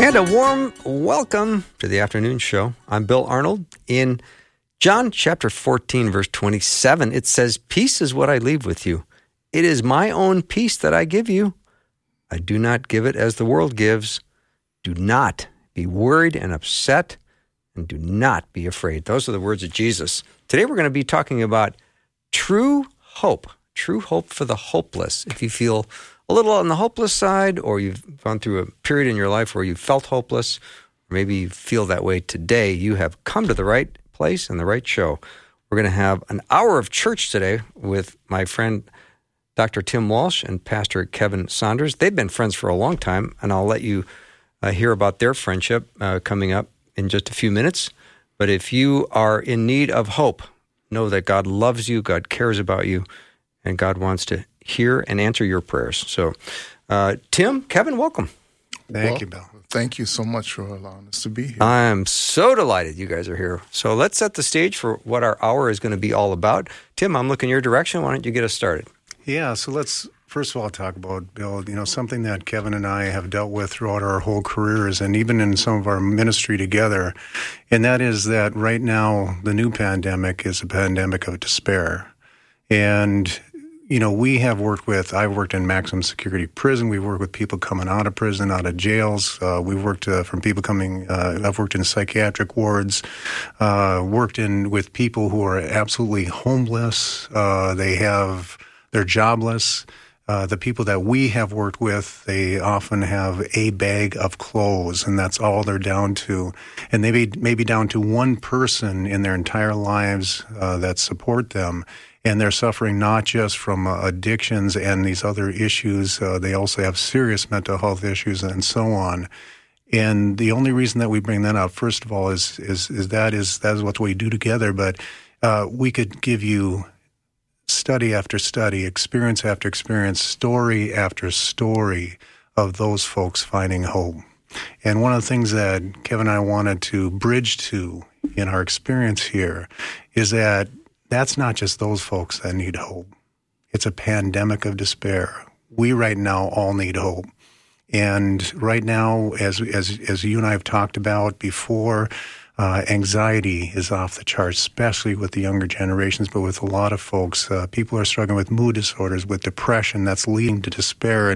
And a warm welcome to the afternoon show. I'm Bill Arnold. In John chapter 14, verse 27, it says, "Peace is what I leave with you. It is my own peace that I give you. I do not give it as the world gives. Do not be worried and upset, and do not be afraid." Those are the words of Jesus. Today we're going to be talking about true hope for the hopeless. If you feel a little on the hopeless side, or you've gone through a period in your life where you felt hopeless, or maybe you feel that way today, you have come to the right place and the right show. We're going to have an hour of church today with my friend Dr. Tim Walsh and Pastor Kevin Saunders. They've been friends for a long time, and I'll let you hear about their friendship coming up in just a few minutes. But if you are in need of hope, know that God loves you, God cares about you, and God wants to hear and answer your prayers. So, Tim, Kevin, welcome. Thank you, Bill. Thank you so much for allowing us to be here. I am so delighted you guys are here. So let's set the stage for what our hour is going to be all about. Tim, I'm looking your direction. Why don't you get us started? Yeah, so let's first of all talk about, Bill, something that Kevin and I have dealt with throughout our whole careers and even in some of our ministry together, and that is that right now the new pandemic is a pandemic of despair. And I've worked in maximum security prison. We've worked with people coming out of prison, out of jails. I've worked in psychiatric wards, worked with people who are absolutely homeless. They're jobless. The people that we have worked with, they often have a bag of clothes, and that's all they're down to. And they may be down to one person in their entire lives that support them. And they're suffering not just from addictions and these other issues. They also have serious mental health issues and so on. And the only reason that we bring that up, first of all, is that is what we do together. But we could give you study after study, experience after experience, story after story of those folks finding hope. And one of the things that Kevin and I wanted to bridge to in our experience here is that that's not just those folks that need hope. It's a pandemic of despair. We right now all need hope. And right now, as you and I have talked about before, anxiety is off the charts, especially with the younger generations, but with a lot of folks. People are struggling with mood disorders, with depression that's leading to despair.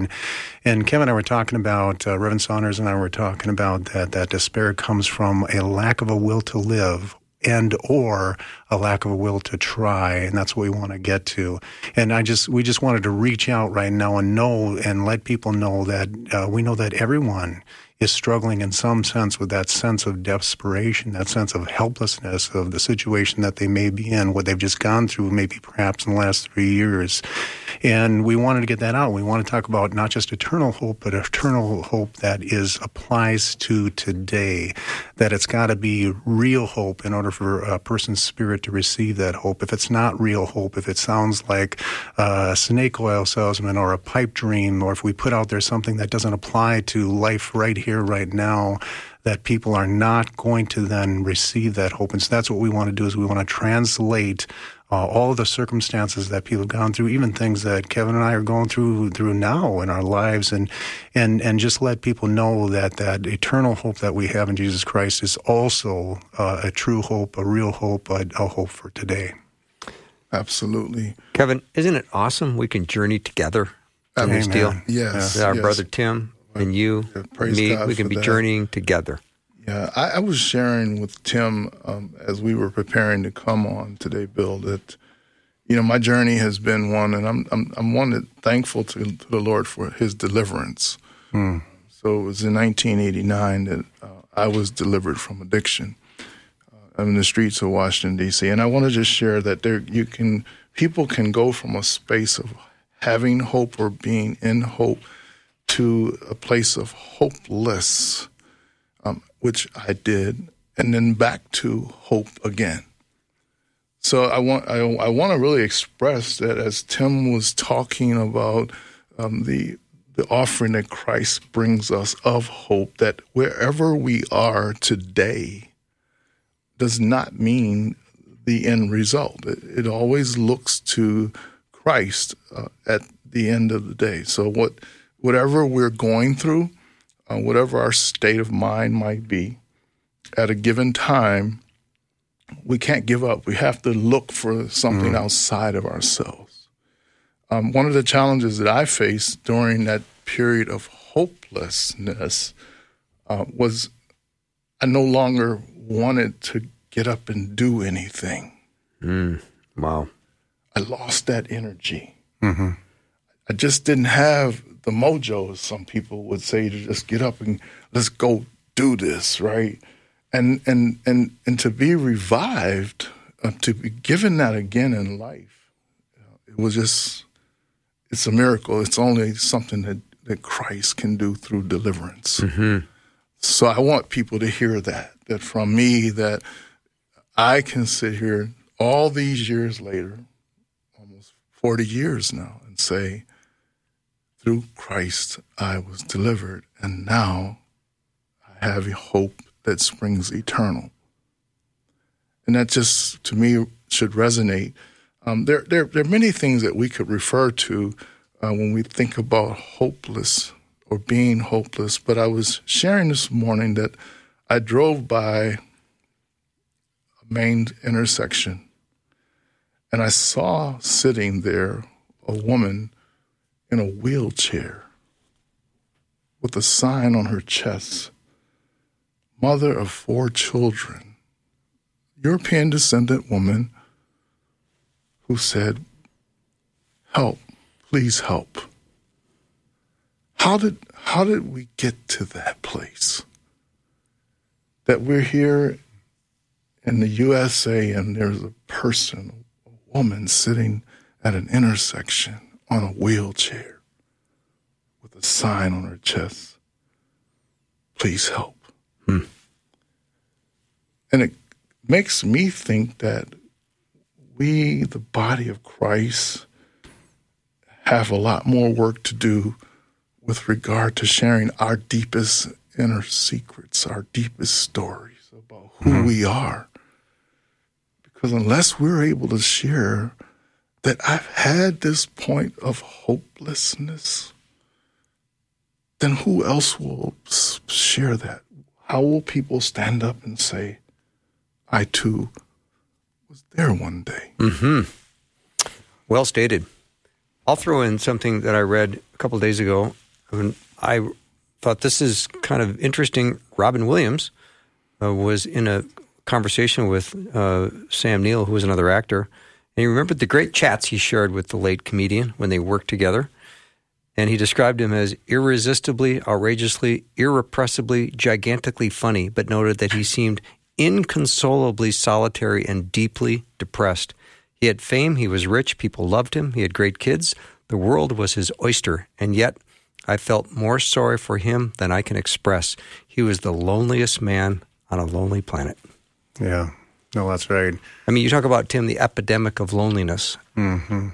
And Kevin and I were talking about, Reverend Saunders and I were talking about that despair comes from a lack of a will to live, and or a lack of a will to try, and that's what we want to get to. And we just wanted to reach out right now and know and let people know that we know that everyone is struggling in some sense with that sense of desperation, that sense of helplessness of the situation that they may be in, what they've just gone through maybe perhaps in the last 3 years. And we wanted to get that out. We want to talk about not just eternal hope, but eternal hope that applies to today, that it's got to be real hope in order for a person's spirit to receive that hope. If it's not real hope, if it sounds like a snake oil salesman or a pipe dream, or if we put out there something that doesn't apply to life right here, right now, that people are not going to then receive that hope. And so that's what we want to do is we want to translate all of the circumstances that people have gone through, even things that Kevin and I are going through now in our lives, and just let people know that eternal hope that we have in Jesus Christ is also a true hope, a real hope, a hope for today. Absolutely. Kevin, isn't it awesome we can journey together in this deal? Yes. With our brother Tim. And you, me, God, we can be journeying together. Yeah, I was sharing with Tim as we were preparing to come on today, Bill, that my journey has been one, and I'm one that thankful to the Lord for His deliverance. Mm. So it was in 1989 that I was delivered from addiction in the streets of Washington D.C. And I want to just share that people can go from a space of having hope or being in hope to a place of hopeless which I did, and then back to hope again. So I want to really express that as Tim was talking about the offering that Christ brings us of hope, that wherever we are today does not mean the end result. It always looks to Christ at the end of the day. So whatever we're going through, whatever our state of mind might be, at a given time, we can't give up. We have to look for something outside of ourselves. One of the challenges that I faced during that period of hopelessness was I no longer wanted to get up and do anything. Wow. I lost that energy. Mm-hmm. I just didn't have the mojo, as some people would say, to just get up and let's go do this, right? And to be revived, to be given that again in life, it was just, it's a miracle. It's only something that Christ can do through deliverance. Mm-hmm. So I want people to hear that from me, that I can sit here all these years later, almost 40 years now, and say, through Christ I was delivered, and now I have a hope that springs eternal. And that just, to me, should resonate. There are many things that we could refer to when we think about hopeless or being hopeless, but I was sharing this morning that I drove by a main intersection, and I saw sitting there a woman in a wheelchair with a sign on her chest, mother of 4 children, European descendant woman who said, "Help, please help." How did we get to that place? That we're here in the USA and there's a person, a woman sitting at an intersection on a wheelchair with a sign on her chest, "Please help." And it makes me think that we, the body of Christ, have a lot more work to do with regard to sharing our deepest inner secrets, our deepest stories about who we are. Because unless we're able to share that I've had this point of hopelessness, then who else will share that? How will people stand up and say, I too was there one day? Mm-hmm. Well stated. I'll throw in something that I read a couple of days ago. I thought this is kind of interesting. Robin Williams was in a conversation with Sam Neill, who was another actor, and he remembered the great chats he shared with the late comedian when they worked together. And he described him as irresistibly, outrageously, irrepressibly, gigantically funny, but noted that he seemed inconsolably solitary and deeply depressed. He had fame, he was rich, people loved him, he had great kids. The world was his oyster, and yet I felt more sorry for him than I can express. He was the loneliest man on a lonely planet. Yeah, no, that's right. I mean, you talk about, Tim, the epidemic of loneliness. Mm-hmm.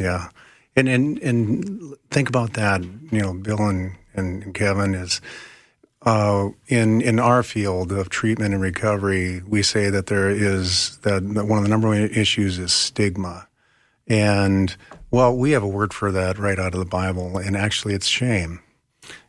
Yeah. And think about that, you know, Bill and Kevin, is in our field of treatment and recovery, we say that there is, that one of the number one issues is stigma. And, well, we have a word for that right out of the Bible, and actually it's shame.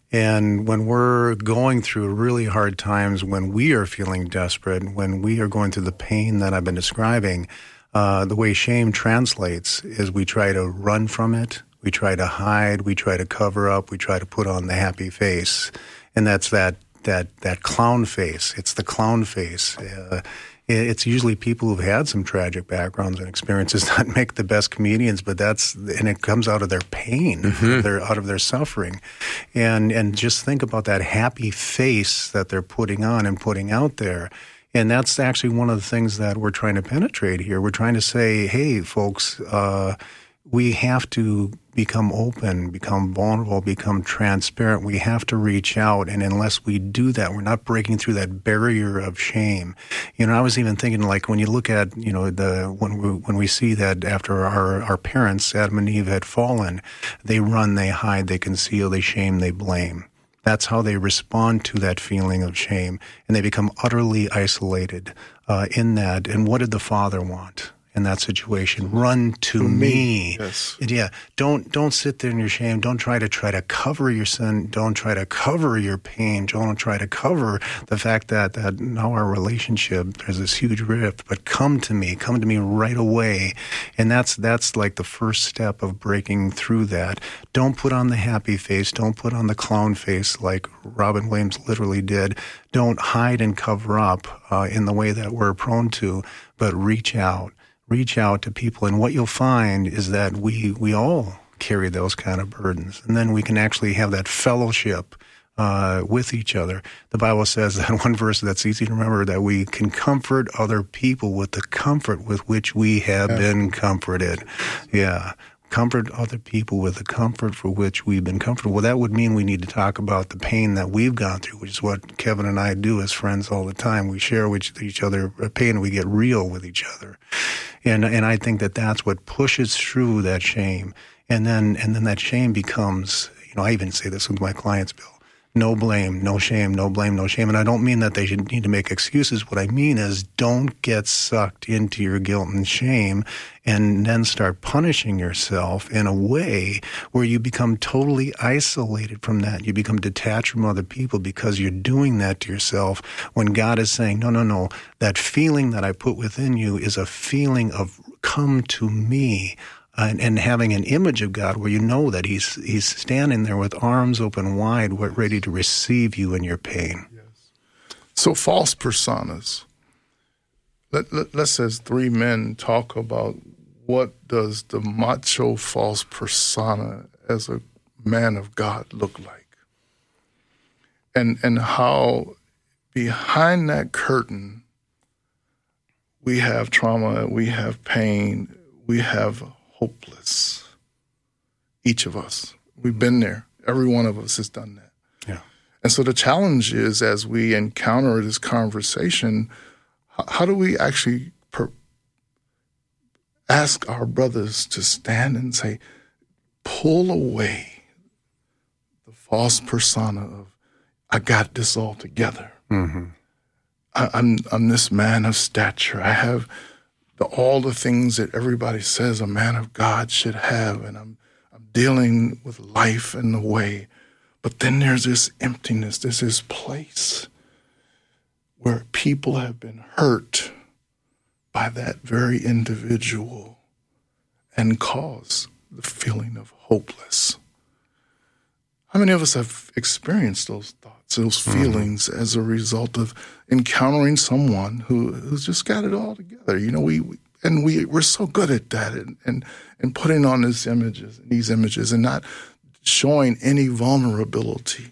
And when we're going through really hard times, when we are feeling desperate, when we are going through the pain that I've been describing, the way shame translates is we try to run from it, we try to hide, we try to cover up, we try to put on the happy face, and that's that clown face. It's the clown face. It's usually people who've had some tragic backgrounds and experiences that make the best comedians, but and it comes out of their pain, out of their suffering, and just think about that happy face that they're putting on and putting out there. And that's actually one of the things that we're trying to penetrate here. We're trying to say, hey, folks, we have to become open, become vulnerable, become transparent. We have to reach out. And unless we do that, we're not breaking through that barrier of shame. You know, I was even thinking, like, when you look at, you know, when we see that after our parents, Adam and Eve, had fallen, they run, they hide, they conceal, they shame, they blame. That's how they respond to that feeling of shame. And they become utterly isolated in that. And what did the Father want in that situation? Run to me. Yes. Yeah. Don't sit there in your shame. Don't try to cover your sin. Don't try to cover your pain. Don't try to cover the fact that now our relationship, there's this huge rift, but come to me right away. And that's like the first step of breaking through that. Don't put on the happy face. Don't put on the clown face like Robin Williams literally did. Don't hide and cover up in the way that we're prone to, but reach out. Reach out to people, and what you'll find is that we all carry those kind of burdens, and then we can actually have that fellowship with each other. The Bible says that one verse that's easy to remember, that we can comfort other people with the comfort with which we have been comforted. Yeah. Comfort other people with the comfort for which we've been comfortable. Well, that would mean we need to talk about the pain that we've gone through, which is what Kevin and I do as friends all the time. We share with each other pain, we get real with each other. And I think that that's what pushes through that shame. And then that shame becomes, you know, I even say this with my clients, Bill, no blame, no shame, no blame, no shame. And I don't mean that they should need to make excuses. What I mean is don't get sucked into your guilt and shame and then start punishing yourself in a way where you become totally isolated from that. You become detached from other people because you're doing that to yourself when God is saying, no, no, no, that feeling that I put within you is a feeling of come to me. And having an image of God where you know that He's standing there with arms open wide, ready to receive you in your pain. Yes. So false personas. Let's as three men talk about what does the macho false persona as a man of God look like, and how behind that curtain we have trauma, we have pain, we have hopeless. Each of us. We've been there. Every one of us has done that. Yeah. And so the challenge is, as we encounter this conversation, how do we actually ask our brothers to stand and say, pull away the false persona of, I got this all together. Mm-hmm. I'm this man of stature. I have all the things that everybody says a man of God should have, and I'm dealing with life in the way. But then there's this emptiness, there's this place where people have been hurt by that very individual and caused the feeling of hopeless. How many of us have experienced those thoughts, those feelings as a result of encountering someone who's just got it all together? You know, we're so good at that and putting on these images and not showing any vulnerability.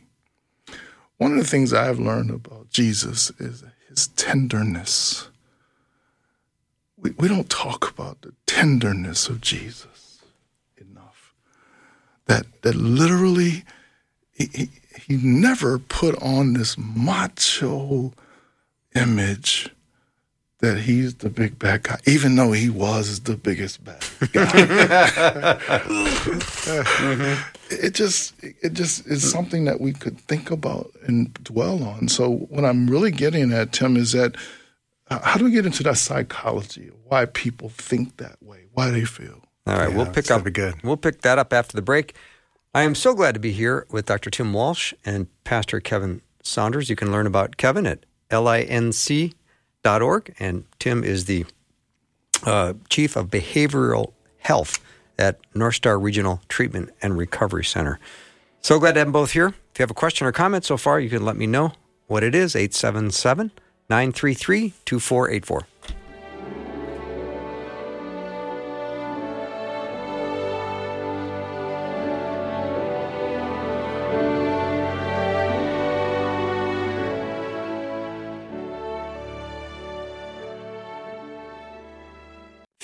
One of the things I've learned about Jesus is his tenderness. We don't talk about the tenderness of Jesus enough. That literally He never put on this macho image that he's the big bad guy, even though he was the biggest bad guy. Mm-hmm. It just is something that we could think about and dwell on. So what I'm really getting at, Tim, is that how do we get into that psychology of why people think that way, why they feel? All right, we'll pick that up after the break. I am so glad to be here with Dr. Tim Walsh and Pastor Kevin Saunders. You can learn about Kevin at linc.org, and Tim is the Chief of Behavioral Health at Northstar Regional Treatment and Recovery Center. So glad to have them both here. If you have a question or comment so far, you can let me know what it is, 877-933-2484.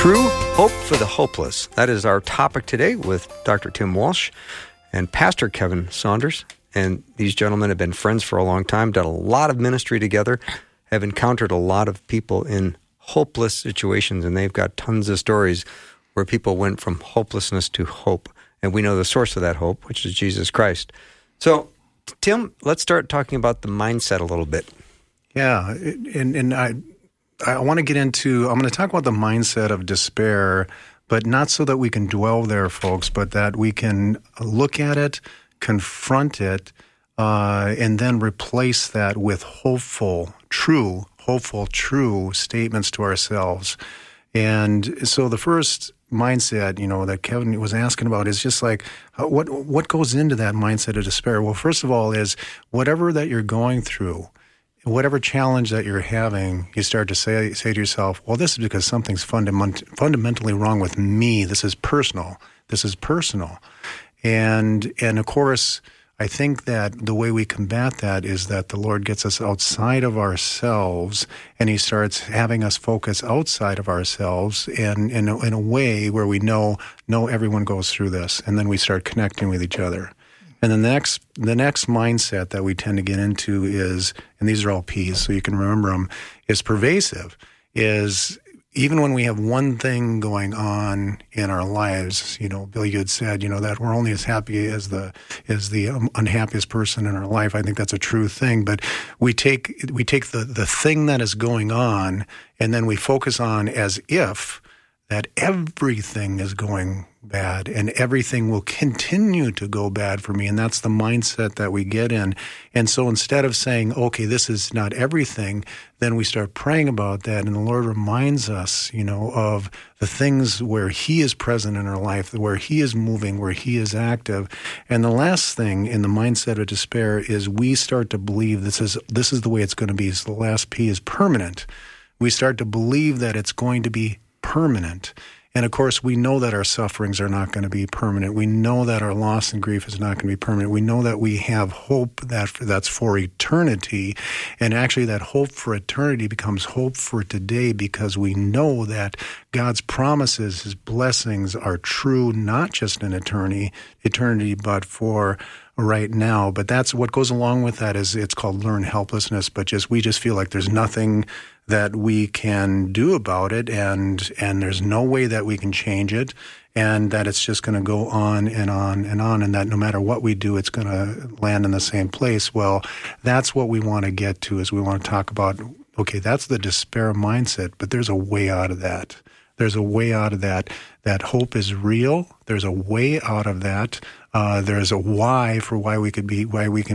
True Hope for the Hopeless. That is our topic today with Dr. Tim Walsh and Pastor Kevin Saunders. And these gentlemen have been friends for a long time, done a lot of ministry together, have encountered a lot of people in hopeless situations, and they've got tons of stories where people went from hopelessness to hope. And we know the source of that hope, which is Jesus Christ. So, Tim, let's start talking about the mindset a little bit. Yeah, and I want to get into, I'm going to talk about the mindset of despair, but not so that we can dwell there, folks, but that we can look at it, confront it, and then replace that with hopeful, true statements to ourselves. And so the first mindset, that Kevin was asking about is just like, what goes into that mindset of despair? Well, first of all is whatever that you're going through, whatever challenge that you're having, you start to say to yourself, well, this is because something's fundamentally wrong with me. This is personal. And of course, I think that the way we combat that is that the Lord gets us outside of ourselves, and he starts having us focus outside of ourselves in a way where we know everyone goes through this, and then we start connecting with each other. And the next mindset that we tend to get into is, and these are all P's, so you can remember them, is pervasive, is even when we have one thing going on in our lives, Bill, you had said, that we're only as happy as the unhappiest person in our life. I think that's a true thing, but we take the thing that is going on, and then we focus on as if that everything is going bad and everything will continue to go bad for me. And that's the mindset that we get in. And so instead of saying, okay, this is not everything, then we start praying about that. And the Lord reminds us, of the things where he is present in our life, where he is moving, where he is active. And the last thing in the mindset of despair is we start to believe this is the way it's going to be. So the last P is permanent. We start to believe that it's going to be permanent. And of course, we know that our sufferings are not going to be permanent. We know that our loss and grief is not going to be permanent. We know that we have hope that's for eternity. And actually, that hope for eternity becomes hope for today because we know that God's promises, his blessings are true, not just in eternity, but for right now. But that's what goes along with that is it's called learned helplessness, but we just feel like there's nothing that we can do about it, and there's no way that we can change it, and that it's just going to go on and on and on, and that no matter what we do, it's going to land in the same place. Well, that's what we want to get to is we want to talk about, okay, that's the despair mindset, but there's a way out of that. There's a way out of that. That hope is real. There's a way out of that. There's a why for why we can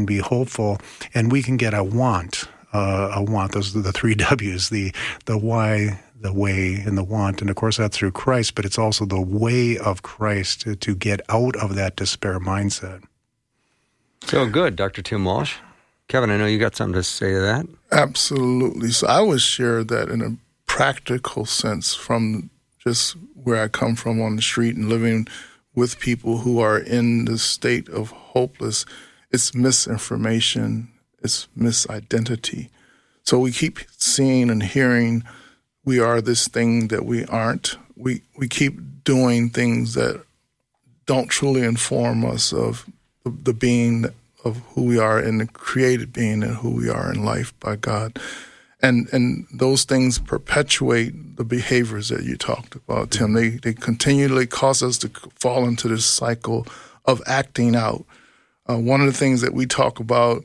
be hopeful, and we can get a want. Those are the three W's, the why, the way, and the want. And of course, that's through Christ, but it's also the way of Christ to get out of that despair mindset. So good, Dr. Tim Walsh. Kevin, I know you got something to say to that. Absolutely. So I would share that in a practical sense from just where I come from on the street and living with people who are in the state of hopeless. It's misinformation. It's misidentity. So we keep seeing and hearing we are this thing that we aren't. We keep doing things that don't truly inform us of the being of who we are and the created being and who we are in life by God. And those things perpetuate the behaviors that you talked about, Tim. They continually cause us to fall into this cycle of acting out. One of the things that we talk about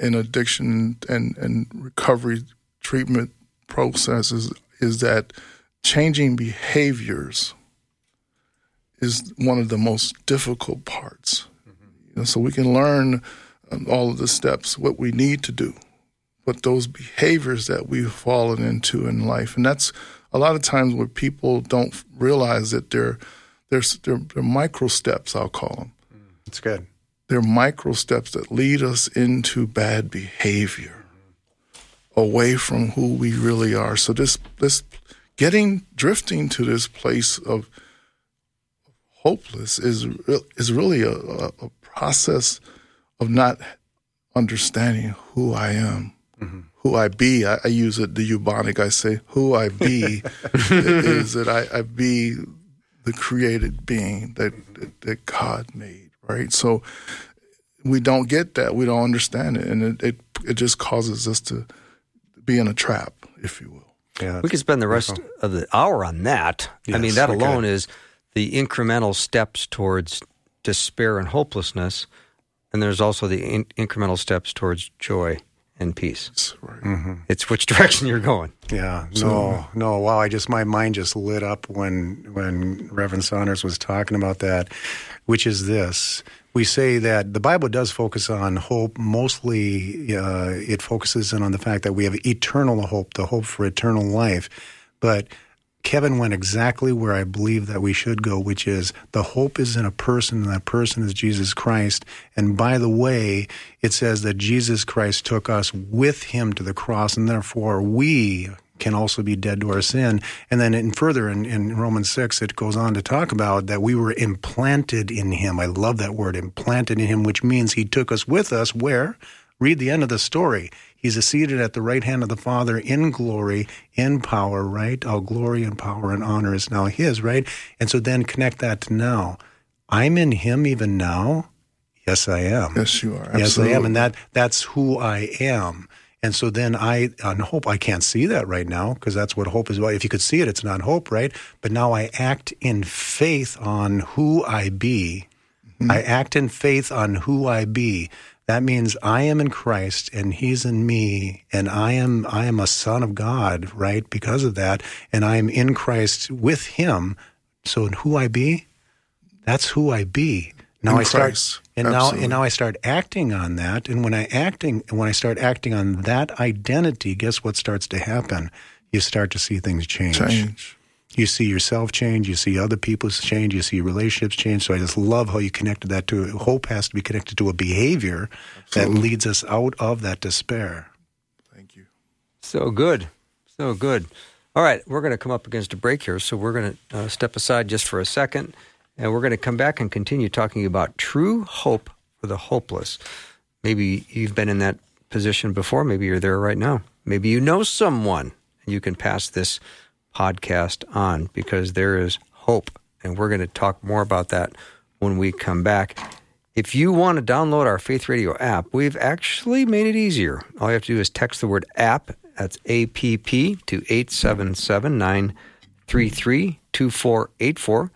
in addiction and recovery treatment processes is that changing behaviors is one of the most difficult parts. Mm-hmm. So we can learn all of the steps, what we need to do, but those behaviors that we've fallen into in life. And that's a lot of times where people don't realize that they're micro steps, I'll call them. That's good. They're micro steps that lead us into bad behavior, away from who we really are. So this drifting to this place of hopeless is really a process of not understanding who I am, who I be. I use it, the eubonic, I say, who I be is that I be the created being that God made, right? So we don't get that. We don't understand it. And it just causes us to be in a trap, if you will. Yeah, we could spend the rest of the hour on that. Yes, I mean, that alone is the incremental steps towards despair and hopelessness, and there's also the incremental steps towards joy and peace. That's right. It's which direction you're going. Yeah. No. Wow. My mind just lit up when Reverend Saunders was talking about that, which is this. We say that the Bible does focus on hope. Mostly it focuses in on the fact that we have eternal hope, the hope for eternal life. But Kevin went exactly where I believe that we should go, which is the hope is in a person, and that person is Jesus Christ. And by the way, it says that Jesus Christ took us with him to the cross, and therefore we can also be dead to our sin. And then in Romans 6, it goes on to talk about that we were implanted in him. I love that word, implanted in him, which means he took us with us where? Read the end of the story. He's seated at the right hand of the Father in glory, in power, right? All glory and power and honor is now his, right? And so then connect that to now. I'm in him even now? Yes, I am. Yes, you are. Absolutely. Yes, I am. And that's who I am. And so then on hope, I can't see that right now because that's what hope is about. If you could see it, it's not hope, right? But now I act in faith on who I be. Mm-hmm. I act in faith on who I be. That means I am in Christ and he's in me, and I am a son of God, right? Because of that, and I am in Christ with him. So who I be, that's who I be. Now I start, and now I start acting on that. And when I start acting on that identity, guess what starts to happen? You start to see things change. You see yourself change. You see other people's change. You see relationships change. So I just love how you connected that to hope has to be connected to a behavior that leads us out of that despair. Thank you. So good. All right, we're going to come up against a break here, so we're going to step aside just for a second. And we're going to come back and continue talking about true hope for the hopeless. Maybe you've been in that position before. Maybe you're there right now. Maybe you know someone, and you can pass this podcast on, because there is hope. And we're going to talk more about that when we come back. If you want to download our Faith Radio app, we've actually made it easier. All you have to do is text the word app, that's APP, to 877-933-2484.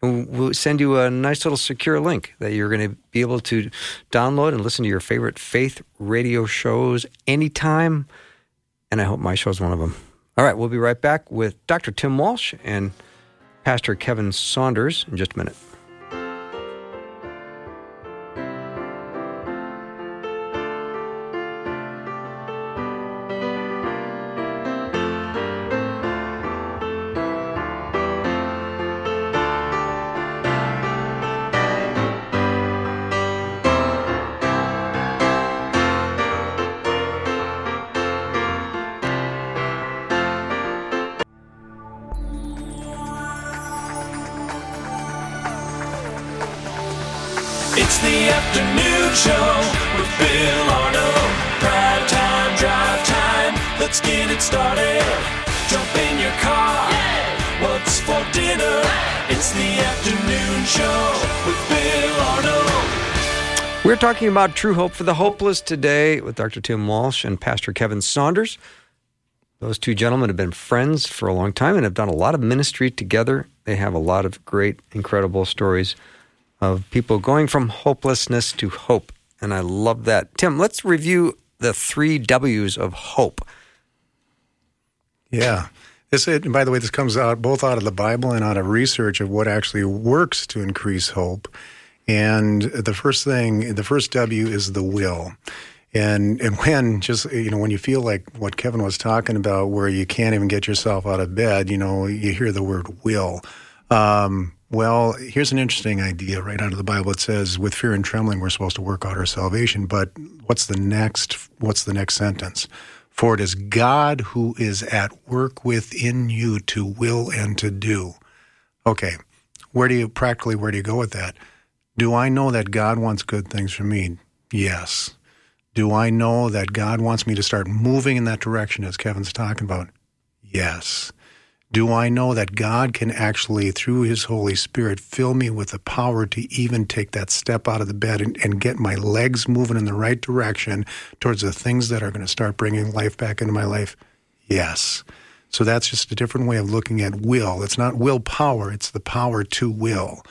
And we'll send you a nice little secure link that you're going to be able to download and listen to your favorite Faith Radio shows anytime. And I hope my show is one of them. All right, we'll be right back with Dr. Tim Walsh and Pastor Kevin Saunders in just a minute. It's the afternoon show with Bill Arnold. Prime time, drive time. Let's get it started. Jump in your car. What's for dinner? It's the afternoon show with Bill Arnold. We're talking about true hope for the hopeless today with Dr. Tim Walsh and Pastor Kevin Saunders. Those two gentlemen have been friends for a long time and have done a lot of ministry together. They have a lot of great, incredible stories of people going from hopelessness to hope, and I love that. Tim, let's review the 3 W's of hope. Yeah. And by the way, this comes out both out of the Bible and out of research of what actually works to increase hope. And the first W is the will. And when just, you know, when you feel like what Kevin was talking about, where you can't even get yourself out of bed, you know, you hear the word will. Well, here's an interesting idea right out of the Bible. It says, with fear and trembling, we're supposed to work out our salvation. But what's the next sentence? For it is God who is at work within you to will and to do. Okay, where do you go with that? Do I know that God wants good things for me? Yes. Do I know that God wants me to start moving in that direction as Kevin's talking about? Yes. Do I know that God can actually, through his Holy Spirit, fill me with the power to even take that step out of the bed and get my legs moving in the right direction towards the things that are going to start bringing life back into my life? Yes. So that's just a different way of looking at will. It's not willpower. It's the power to will.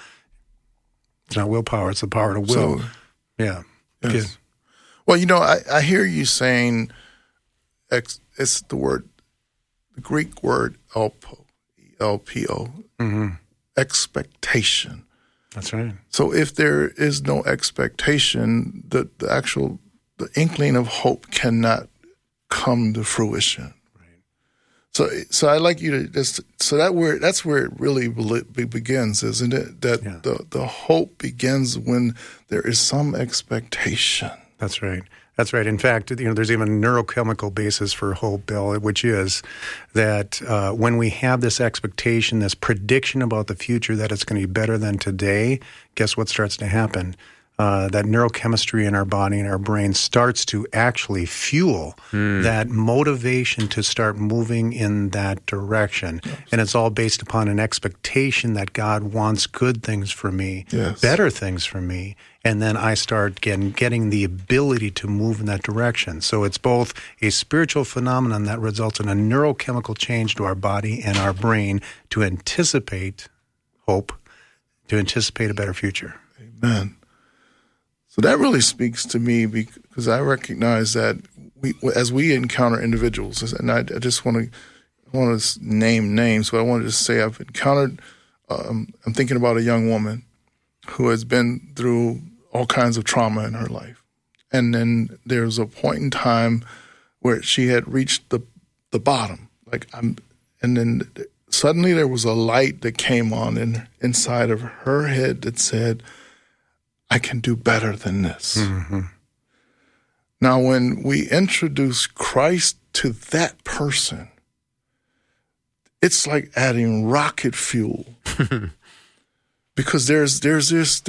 It's not willpower. It's the power to will. So, yeah. Yes. Yeah. Well, you know, I hear you saying, it's the word, the Greek word elpo, E-L-P-O, mm-hmm. expectation. That's right. So if there is no expectation, the inkling of hope cannot come to fruition. Right. So I'd like you to just, so that's where it really begins, isn't it? That yeah. the hope begins when there is some expectation. That's right. That's right. In fact, you know, there's even a neurochemical basis for hope, Bill, which is that when we have this expectation, this prediction about the future that it's going to be better than today, guess what starts to happen? That neurochemistry in our body and our brain starts to actually fuel that motivation to start moving in that direction. Yes. And it's all based upon an expectation that God wants good things for me, yes. better things for me, and then I start getting the ability to move in that direction. So it's both a spiritual phenomenon that results in a neurochemical change to our body and our brain to anticipate hope, to anticipate a better future. Amen. So that really speaks to me because I recognize that as we encounter individuals, and I just want to name names, but I wanted to say I've encountered, I'm thinking about a young woman who has been through all kinds of trauma in her life. And then there was a point in time where she had reached the bottom. And then suddenly there was a light that came on inside of her head that said, I can do better than this. Mm-hmm. Now, when we introduce Christ to that person, it's like adding rocket fuel, because there's this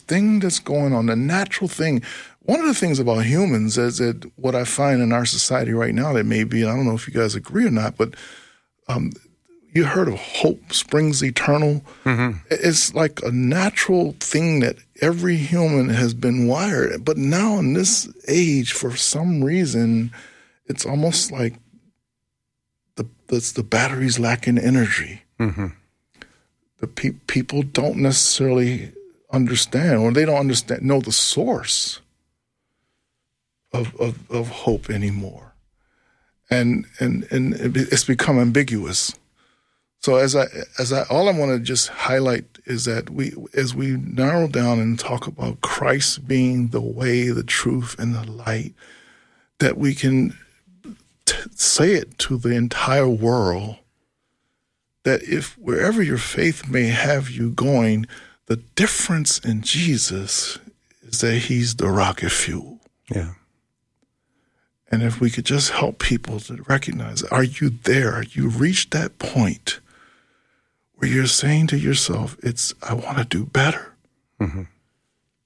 thing that's going on, the natural thing. One of the things about humans is that what I find in our society right now that may be, I don't know if you guys agree or not, but you heard of hope springs eternal. Mm-hmm. It's like a natural thing that every human has been wired. But now in this age, for some reason, it's almost like the batteries lacking energy. Mm-hmm. The people don't necessarily understand, or they don't know the source of hope anymore. And it's become ambiguous. So as I all I want to just highlight is that as we narrow down and talk about Christ being the way, the truth, and the light, that we can say it to the entire world that if wherever your faith may have you going, the difference in Jesus is that he's the rocket fuel. Yeah. And if we could just help people to recognize, are you there? You reached that point where you're saying to yourself, I want to do better. Mm-hmm.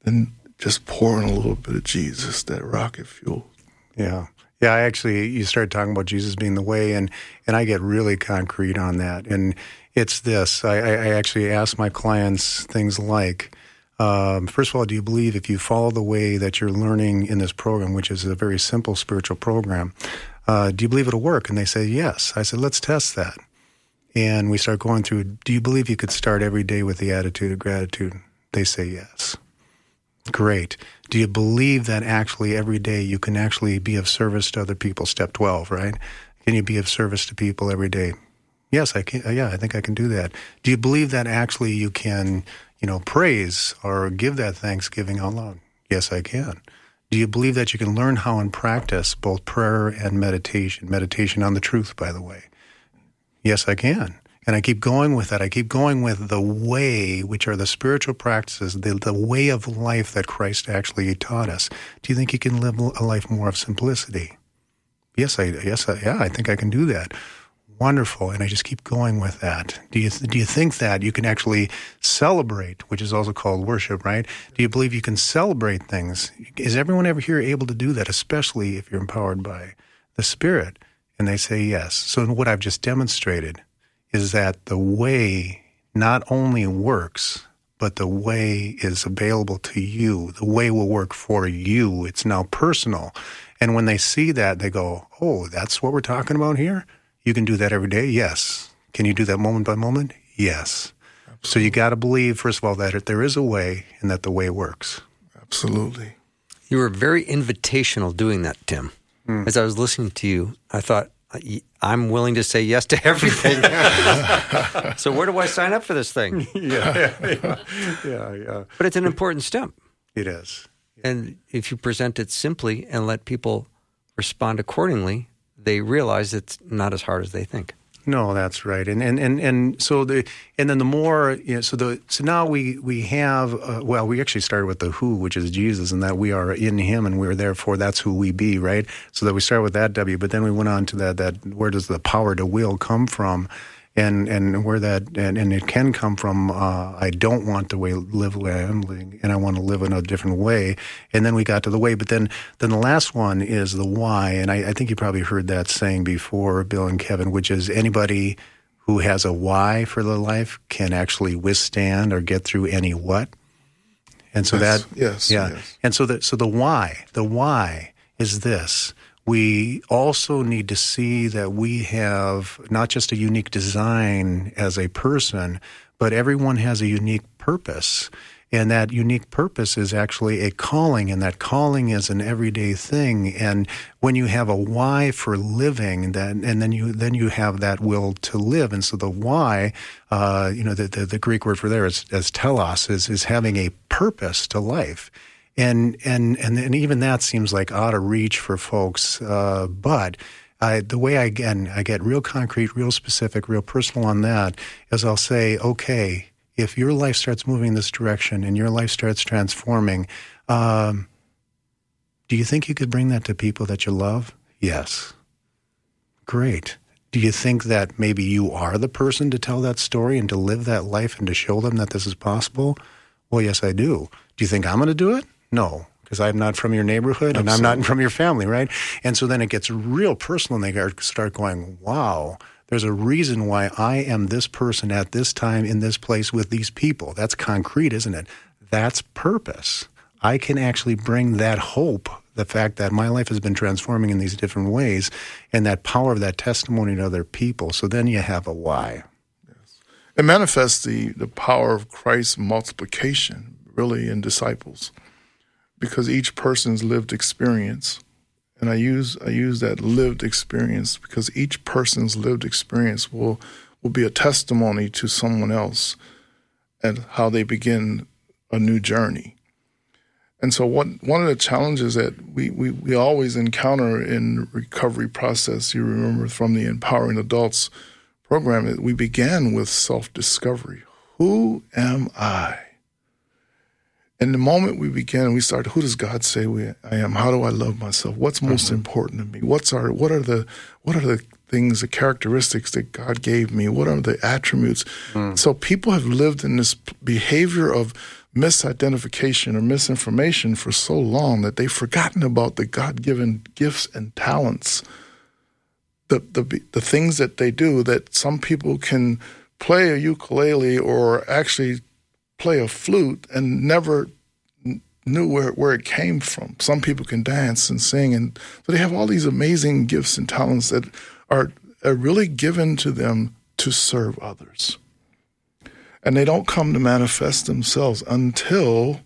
Then just pour in a little bit of Jesus, that rocket fuel. Yeah. Yeah, you started talking about Jesus being the way, and I get really concrete on that. And it's this. I actually ask my clients things like, first of all, do you believe if you follow the way that you're learning in this program, which is a very simple spiritual program, do you believe it'll work? And they say, yes. I said, let's test that. And we start going through, do you believe you could start every day with the attitude of gratitude? They say yes. Great. Do you believe that actually every day you can actually be of service to other people? Step 12, right? Can you be of service to people every day? Yes, I can. Yeah, I think I can do that. Do you believe that actually you can, praise or give that thanksgiving out loud? Yes, I can. Do you believe that you can learn how and practice both prayer and meditation? Meditation on the truth, by the way. Yes, I can. And I keep going with that. I keep going with the way, which are the spiritual practices, the way of life that Christ actually taught us. Do you think you can live a life more of simplicity? Yes, I think I can do that. Wonderful. And I just keep going with that. Do you think that you can actually celebrate, which is also called worship, right? Do you believe you can celebrate things? Is everyone ever here able to do that, especially if you're empowered by the Spirit? And they say yes. So what I've just demonstrated is that the way not only works, but the way is available to you. The way will work for you. It's now personal. And when they see that, they go, oh, that's what we're talking about here? You can do that every day? Yes. Can you do that moment by moment? Yes. Absolutely. So you got to believe, first of all, that there is a way and that the way works. Absolutely. You were very invitational doing that, Tim. Mm. As I was listening to you, I thought, I'm willing to say yes to everything. So where do I sign up for this thing? Yeah. But it's an important step. It is. Yeah. And if you present it simply and let people respond accordingly, they realize it's not as hard as they think. No, that's right. So now we have, we actually started with the who, which is Jesus, and that we are in him and we're therefore that's who we be, right? So that we start with that W, but then we went on to that where does the power to will come from and where that, and it can come from, I don't want to live the way I am living and I want to live in a different way. And then we got to the way, but then the last one is the why. And I think you probably heard that saying before, Bill and Kevin, which is anybody who has a why for their life can actually withstand or get through any what. And so yes. And so the why is this. We also need to see that we have not just a unique design as a person, but everyone has a unique purpose. And that unique purpose is actually a calling, and that calling is an everyday thing. And when you have a why for living, then you have that will to live. And so the why, the Greek word for there is telos, is having a purpose to life. And even that seems like out of reach for folks. But the way I get real concrete, real specific, real personal on that is I'll say, okay, if your life starts moving in this direction and your life starts transforming, do you think you could bring that to people that you love? Yes. Great. Do you think that maybe you are the person to tell that story and to live that life and to show them that this is possible? Well, yes, I do. Do you think I'm going to do it? No, because I'm not from your neighborhood. Absolutely. And I'm not from your family, right? And so then it gets real personal and they start going, wow, there's a reason why I am this person at this time in this place with these people. That's concrete, isn't it? That's purpose. I can actually bring that hope, the fact that my life has been transforming in these different ways, and that power of that testimony to other people. So then you have a why. Yes. It manifests the power of Christ's multiplication, really, in disciples, because each person's lived experience, and I use that lived experience because each person's lived experience will be a testimony to someone else and how they begin a new journey. And so one of the challenges that we always encounter in recovery process, you remember from the Empowering Adults program, that we began with self-discovery. Who am I? And the moment we begin, we start, who does God say I am? How do I love myself? What's most important to me? What are the things, the characteristics that God gave me? What are the attributes? Mm. So people have lived in this behavior of misidentification or misinformation for so long that they've forgotten about the God-given gifts and talents, the things that they do, that some people can play a ukulele or actually play a flute and never knew where it came from. Some people can dance and sing, and so they have all these amazing gifts and talents that are really given to them to serve others. And they don't come to manifest themselves until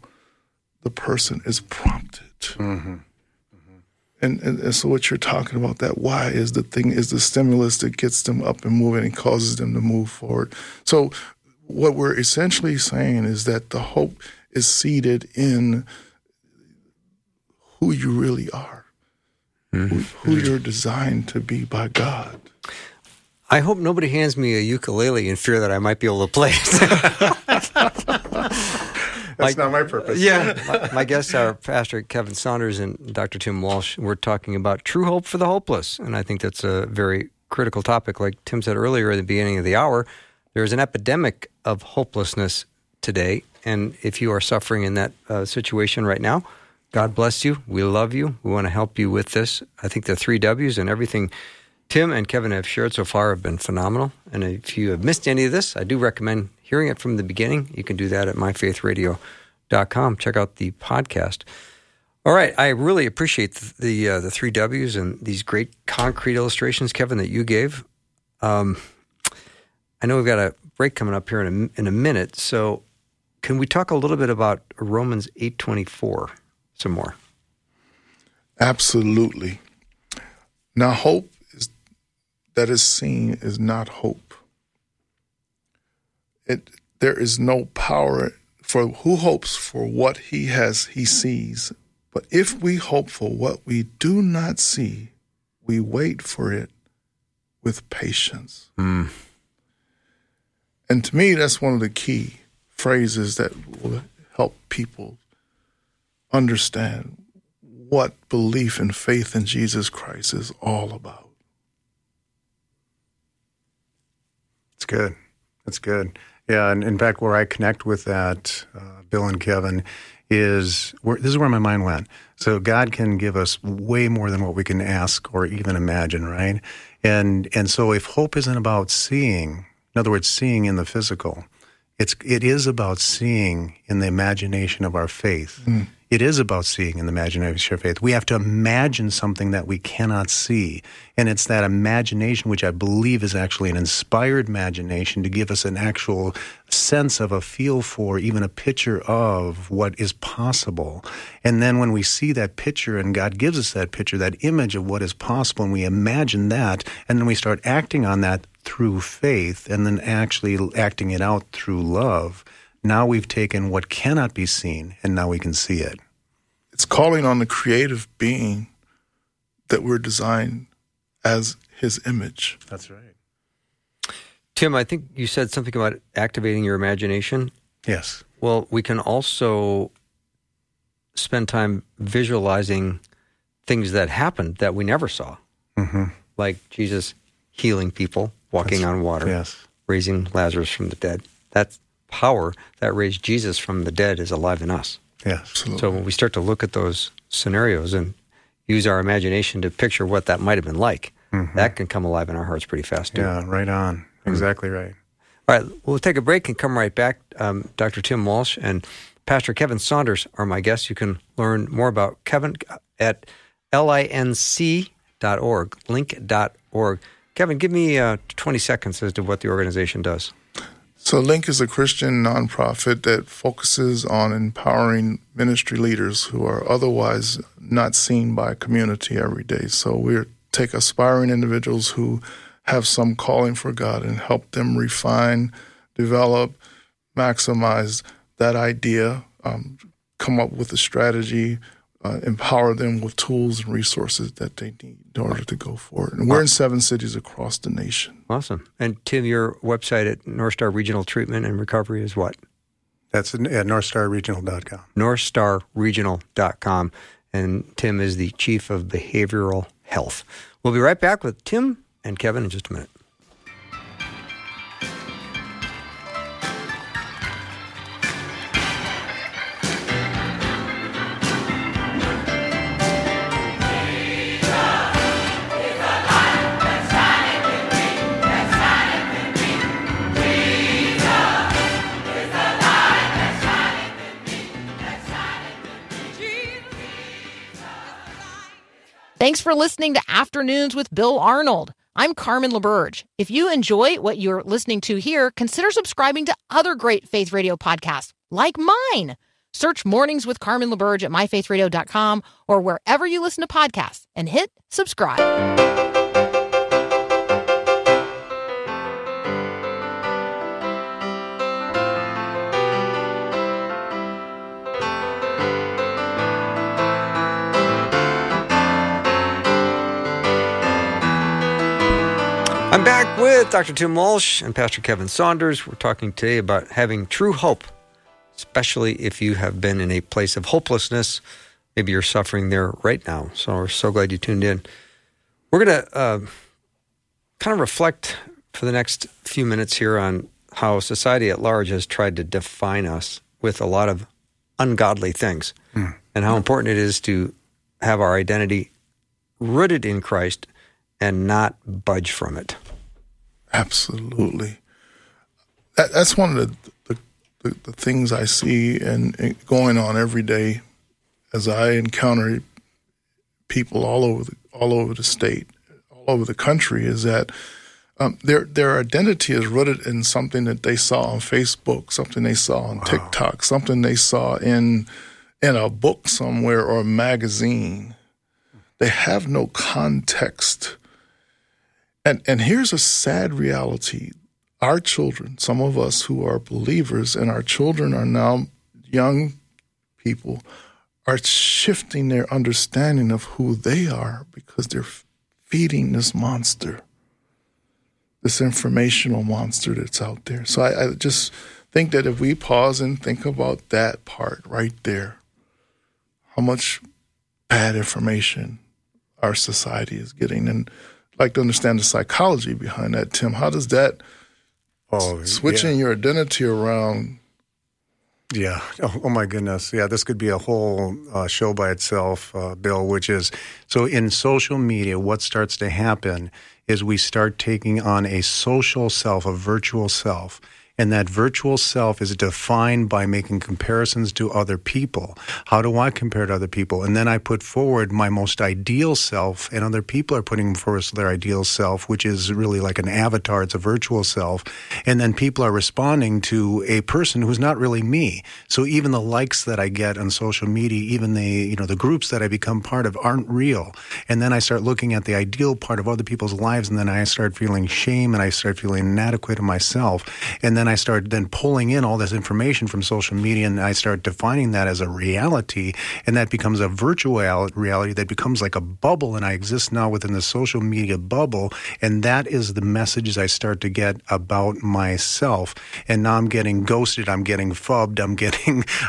the person is prompted. Mm-hmm. Mm-hmm. And so what you're talking about, that why is the thing, is the stimulus that gets them up and moving and causes them to move forward. So what we're essentially saying is that the hope is seated in who you really are, who you're designed to be by God. I hope nobody hands me a ukulele in fear that I might be able to play it. That's not my purpose. Yeah. My guests are Pastor Kevin Saunders and Dr. Tim Walsh. We're talking about true hope for the hopeless, and I think that's a very critical topic. Like Tim said earlier at the beginning of the hour, there's an epidemic of hopelessness today, and if you are suffering in that situation right now, God bless you. We love you. We want to help you with this. I think the 3 W's and everything Tim and Kevin have shared so far have been phenomenal, and if you have missed any of this, I do recommend hearing it from the beginning. You can do that at MyFaithRadio.com. Check out the podcast. All right, I really appreciate the 3 W's and these great concrete illustrations, Kevin, that you gave. I know we've got a break coming up here in a minute, so can we talk a little bit about Romans 8:24 some more? Absolutely. Now, hope that is seen is not hope. There is no power for who hopes for what he sees. But if we hope for what we do not see, we wait for it with patience. Mm. And to me, that's one of the key phrases that will help people understand what belief and faith in Jesus Christ is all about. That's good. That's good. Yeah, and in fact, where I connect with that, Bill and Kevin, this is where my mind went. So God can give us way more than what we can ask or even imagine, right? And so if hope isn't about seeing, in other words, seeing in the physical, it is about seeing in the imagination of our faith. Mm. It is about seeing in the imagination of faith. We have to imagine something that we cannot see. And it's that imagination, which I believe is actually an inspired imagination to give us an actual sense of a feel for, even a picture of what is possible. And then when we see that picture and God gives us that picture, that image of what is possible, and we imagine that, and then we start acting on that through faith and then actually acting it out through love. Now we've taken what cannot be seen, and now we can see it. It's calling on the creative being that we're designed as his image. That's right. Tim, I think you said something about activating your imagination. Yes. Well, we can also spend time visualizing things that happened that we never saw, like Jesus healing people, walking on water, raising Lazarus from the dead. That's power that raised Jesus from the dead is alive in us. Yeah, absolutely. So when we start to look at those scenarios and use our imagination to picture what that might have been like, that can come alive in our hearts pretty fast, too. Yeah, right on. Exactly right. All right, we'll take a break and come right back. Dr. Tim Walsh and Pastor Kevin Saunders are my guests. You can learn more about Kevin at linc.org, linc.org. Kevin, give me 20 seconds as to what the organization does. So Link is a Christian nonprofit that focuses on empowering ministry leaders who are otherwise not seen by community every day. So we take aspiring individuals who have some calling for God and help them refine, develop, maximize that idea, come up with a strategy, empower them with tools and resources that they need in order to go forward. And we're in 7 cities across the nation. Awesome. And Tim, your website at Northstar Regional Treatment and Recovery is what? That's at northstarregional.com. Northstarregional.com. And Tim is the Chief of Behavioral Health. We'll be right back with Tim and Kevin in just a minute. Thanks for listening to Afternoons with Bill Arnold. I'm Carmen LaBurge. If you enjoy what you're listening to here, consider subscribing to other great Faith Radio podcasts like mine. Search Mornings with Carmen LaBurge at myfaithradio.com or wherever you listen to podcasts and hit subscribe. I'm back with Dr. Tim Walsh and Pastor Kevin Saunders. We're talking today about having true hope, especially if you have been in a place of hopelessness. Maybe you're suffering there right now. So we're so glad you tuned in. We're going to kind of reflect for the next few minutes here on how society at large has tried to define us with a lot of ungodly things and how important it is to have our identity rooted in Christ and not budge from it. Absolutely. That's one of the things I see and going on every day as I encounter people all over the state, all over the country, is that their identity is rooted in something that they saw on Facebook, something they saw on TikTok, something they saw in a book somewhere or a magazine. They have no context. And here's a sad reality. Our children, some of us who are believers, and our children are now young people, are shifting their understanding of who they are because they're feeding this monster, this informational monster that's out there. So I just think that if we pause and think about that part right there, how much bad information our society is getting, and I'd like to understand the psychology behind that, Tim. How does that switching your identity around? Yeah. Oh my goodness. Yeah, this could be a whole show by itself, Bill, which is, so in social media, what starts to happen is we start taking on a social self, a virtual self. And that virtual self is defined by making comparisons to other people. How do I compare to other people? And then I put forward my most ideal self, and other people are putting forward their ideal self, which is really like an avatar. It's a virtual self. And then people are responding to a person who's not really me. So even the likes that I get on social media, even the groups that I become part of aren't real. And then I start looking at the ideal part of other people's lives, and then I start feeling shame, and I start feeling inadequate in myself. And then I start pulling in all this information from social media, and I start defining that as a reality, and that becomes a virtual reality that becomes like a bubble, and I exist now within the social media bubble, and that is the messages I start to get about myself. And now I'm getting ghosted, I'm getting fubbed,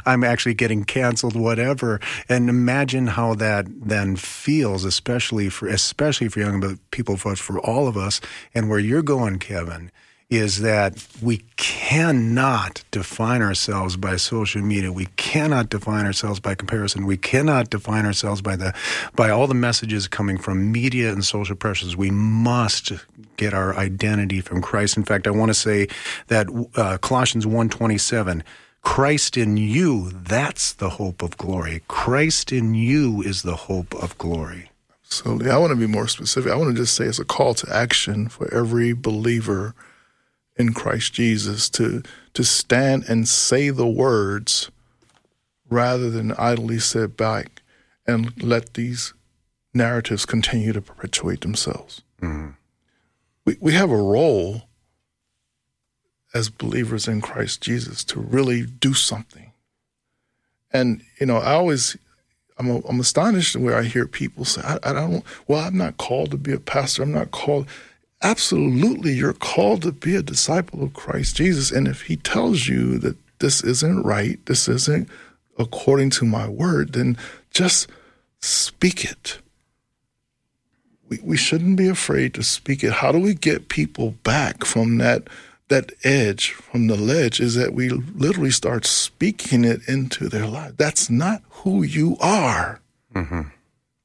I'm actually getting canceled, whatever. And imagine how that then feels, especially for young people, for all of us. And where you're going, Kevin, is that we cannot define ourselves by social media. We cannot define ourselves by comparison. We cannot define ourselves by all the messages coming from media and social pressures. We must get our identity from Christ. In fact, I want to say that Colossians 1:27, Christ in you, that's the hope of glory. Christ in you is the hope of glory. Absolutely. I want to be more specific. I want to just say it's a call to action for every believer in Christ Jesus to stand and say the words rather than idly sit back and let these narratives continue to perpetuate themselves. Mm-hmm. We have a role as believers in Christ Jesus to really do something. And, I'm astonished where I hear people say, I'm not called to be a pastor. I'm not called. Absolutely, you're called to be a disciple of Christ Jesus. And if he tells you that this isn't right, this isn't according to my word, then just speak it. We shouldn't be afraid to speak it. How do we get people back from that edge, from the ledge, is that we literally start speaking it into their lives. That's not who you are. Mm-hmm.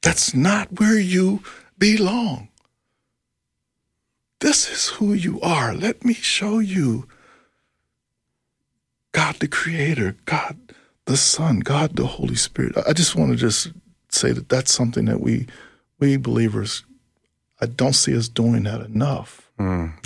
That's not where you belong. This is who you are. Let me show you God the Creator, God the Son, God the Holy Spirit. I just want to say that that's something that we believers, I don't see us doing that enough.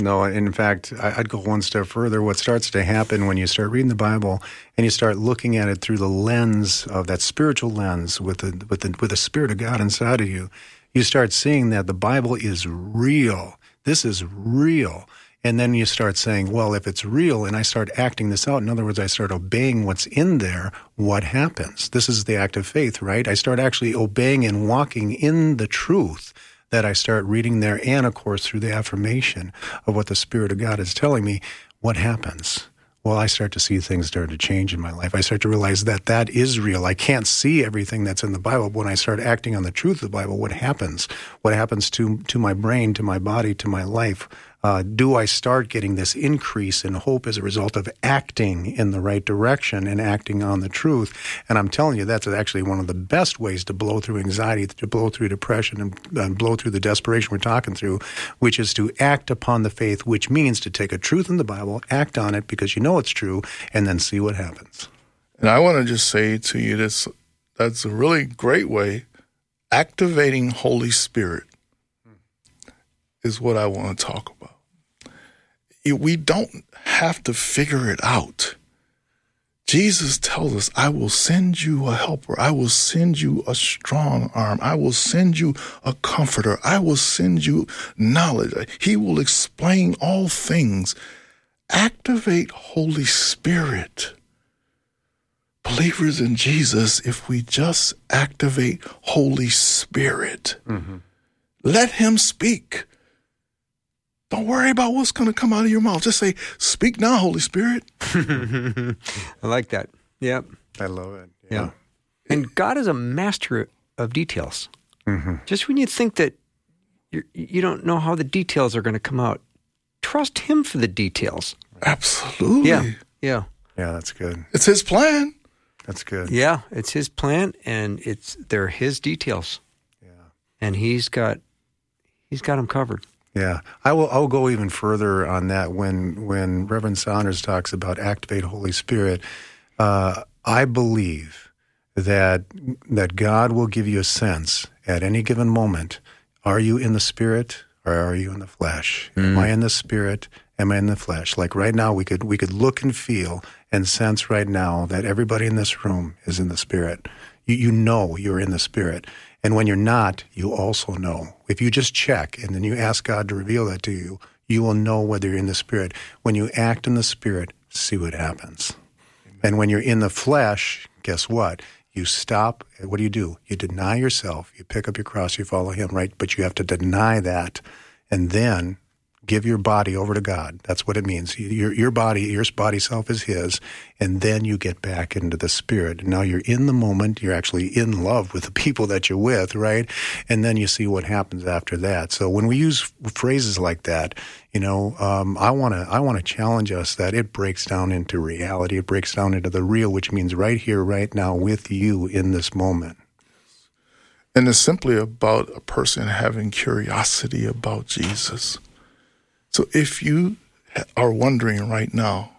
No, in fact, I'd go one step further. What starts to happen when you start reading the Bible and you start looking at it through the lens of that spiritual lens with the Spirit of God inside of you, you start seeing that the Bible is real. This is real. And then you start saying, well, if it's real and I start acting this out, in other words, I start obeying what's in there, what happens? This is the act of faith, right? I start actually obeying and walking in the truth that I start reading there, and of course through the affirmation of what the Spirit of God is telling me, what happens? Well, I start to see things start to change in my life. I start to realize that that is real. I can't see everything that's in the Bible, but when I start acting on the truth of the Bible, what happens? What happens to my brain, to my body, to my life? Do I start getting this increase in hope as a result of acting in the right direction and acting on the truth? And I'm telling you, that's actually one of the best ways to blow through anxiety, to blow through depression, and blow through the desperation we're talking through, which is to act upon the faith, which means to take a truth in the Bible, act on it because you know it's true, and then see what happens. And I want to just say to you, that's a really great way. Activating Holy Spirit is what I want to talk about. We don't have to figure it out. Jesus tells us, I will send you a helper. I will send you a strong arm. I will send you a comforter. I will send you knowledge. He will explain all things. Activate Holy Spirit. Believers in Jesus, if we just activate Holy Spirit, let him speak. Don't worry about what's going to come out of your mouth. Just say, speak now, Holy Spirit. I like that. Yeah. I love it. Yeah. And God is a master of details. Just when you think that you don't know how the details are going to come out, trust him for the details. Absolutely. Yeah. Yeah, that's good. It's his plan. That's good. Yeah, it's his plan, and they're his details. Yeah. And he's got them covered. Yeah, I'll go even further on that when Reverend Saunders talks about activate Holy Spirit. I believe that God will give you a sense at any given moment: are you in the Spirit or are you in the flesh? Am I in the Spirit? Am I in the flesh? Like right now, we could look and feel and sense right now that everybody in this room is in the Spirit. You know you're in the Spirit. And when you're not, you also know. If you just check and then you ask God to reveal that to you, you will know whether you're in the Spirit. When you act in the Spirit, see what happens. Amen. And when you're in the flesh, guess what? You stop. What do? You deny yourself. You pick up your cross. You follow him, right? But you have to deny that and then give your body over to God. That's what it means. Your body self is his, and then you get back into the Spirit. Now you're in the moment. You're actually in love with the people that you're with, right? And then you see what happens after that. So when we use phrases like that, I want to challenge us that it breaks down into reality. It breaks down into the real, which means right here, right now, with you in this moment. And it's simply about a person having curiosity about Jesus. So if you are wondering right now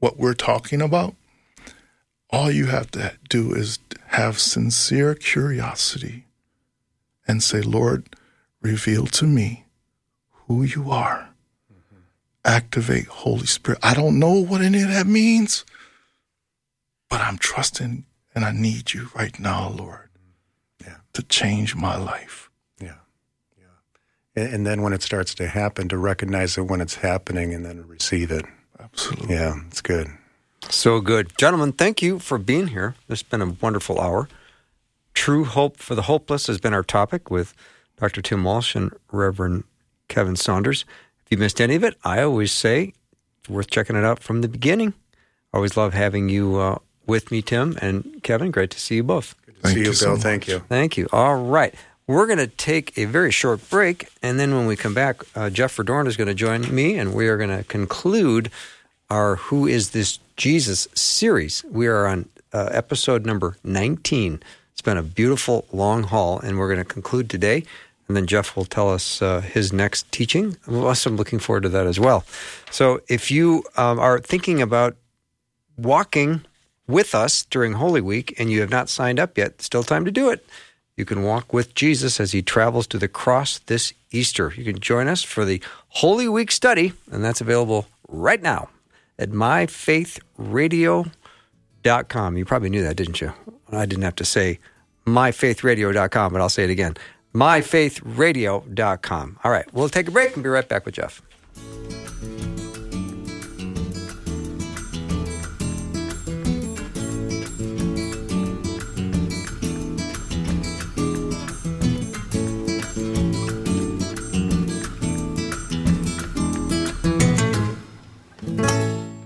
what we're talking about, all you have to do is have sincere curiosity and say, Lord, reveal to me who you are. Activate Holy Spirit. I don't know what any of that means, but I'm trusting and I need you right now, Lord, to change my life. And then when it starts to happen, to recognize it when it's happening and then receive it. Absolutely. Yeah, it's good. So good. Gentlemen, thank you for being here. It's been a wonderful hour. True Hope for the Hopeless has been our topic with Dr. Tim Walsh and Reverend Kevin Saunders. If you missed any of it, I always say it's worth checking it out from the beginning. I always love having you with me, Tim and Kevin. Great to see you both. Good to see you, Bill. Thank you. Thank you. All right. We're going to take a very short break, and then when we come back, Jeff Redorn is going to join me, and we are going to conclude our Who Is This Jesus series. We are on episode number 19. It's been a beautiful long haul, and we're going to conclude today, and then Jeff will tell us his next teaching. I'm looking forward to that as well. So if you are thinking about walking with us during Holy Week and you have not signed up yet, still time to do it. You can walk with Jesus as he travels to the cross this Easter. You can join us for the Holy Week study, and that's available right now at MyFaithRadio.com. You probably knew that, didn't you? I didn't have to say MyFaithRadio.com, but I'll say it again. MyFaithRadio.com. All right, we'll take a break and be right back with Jeff.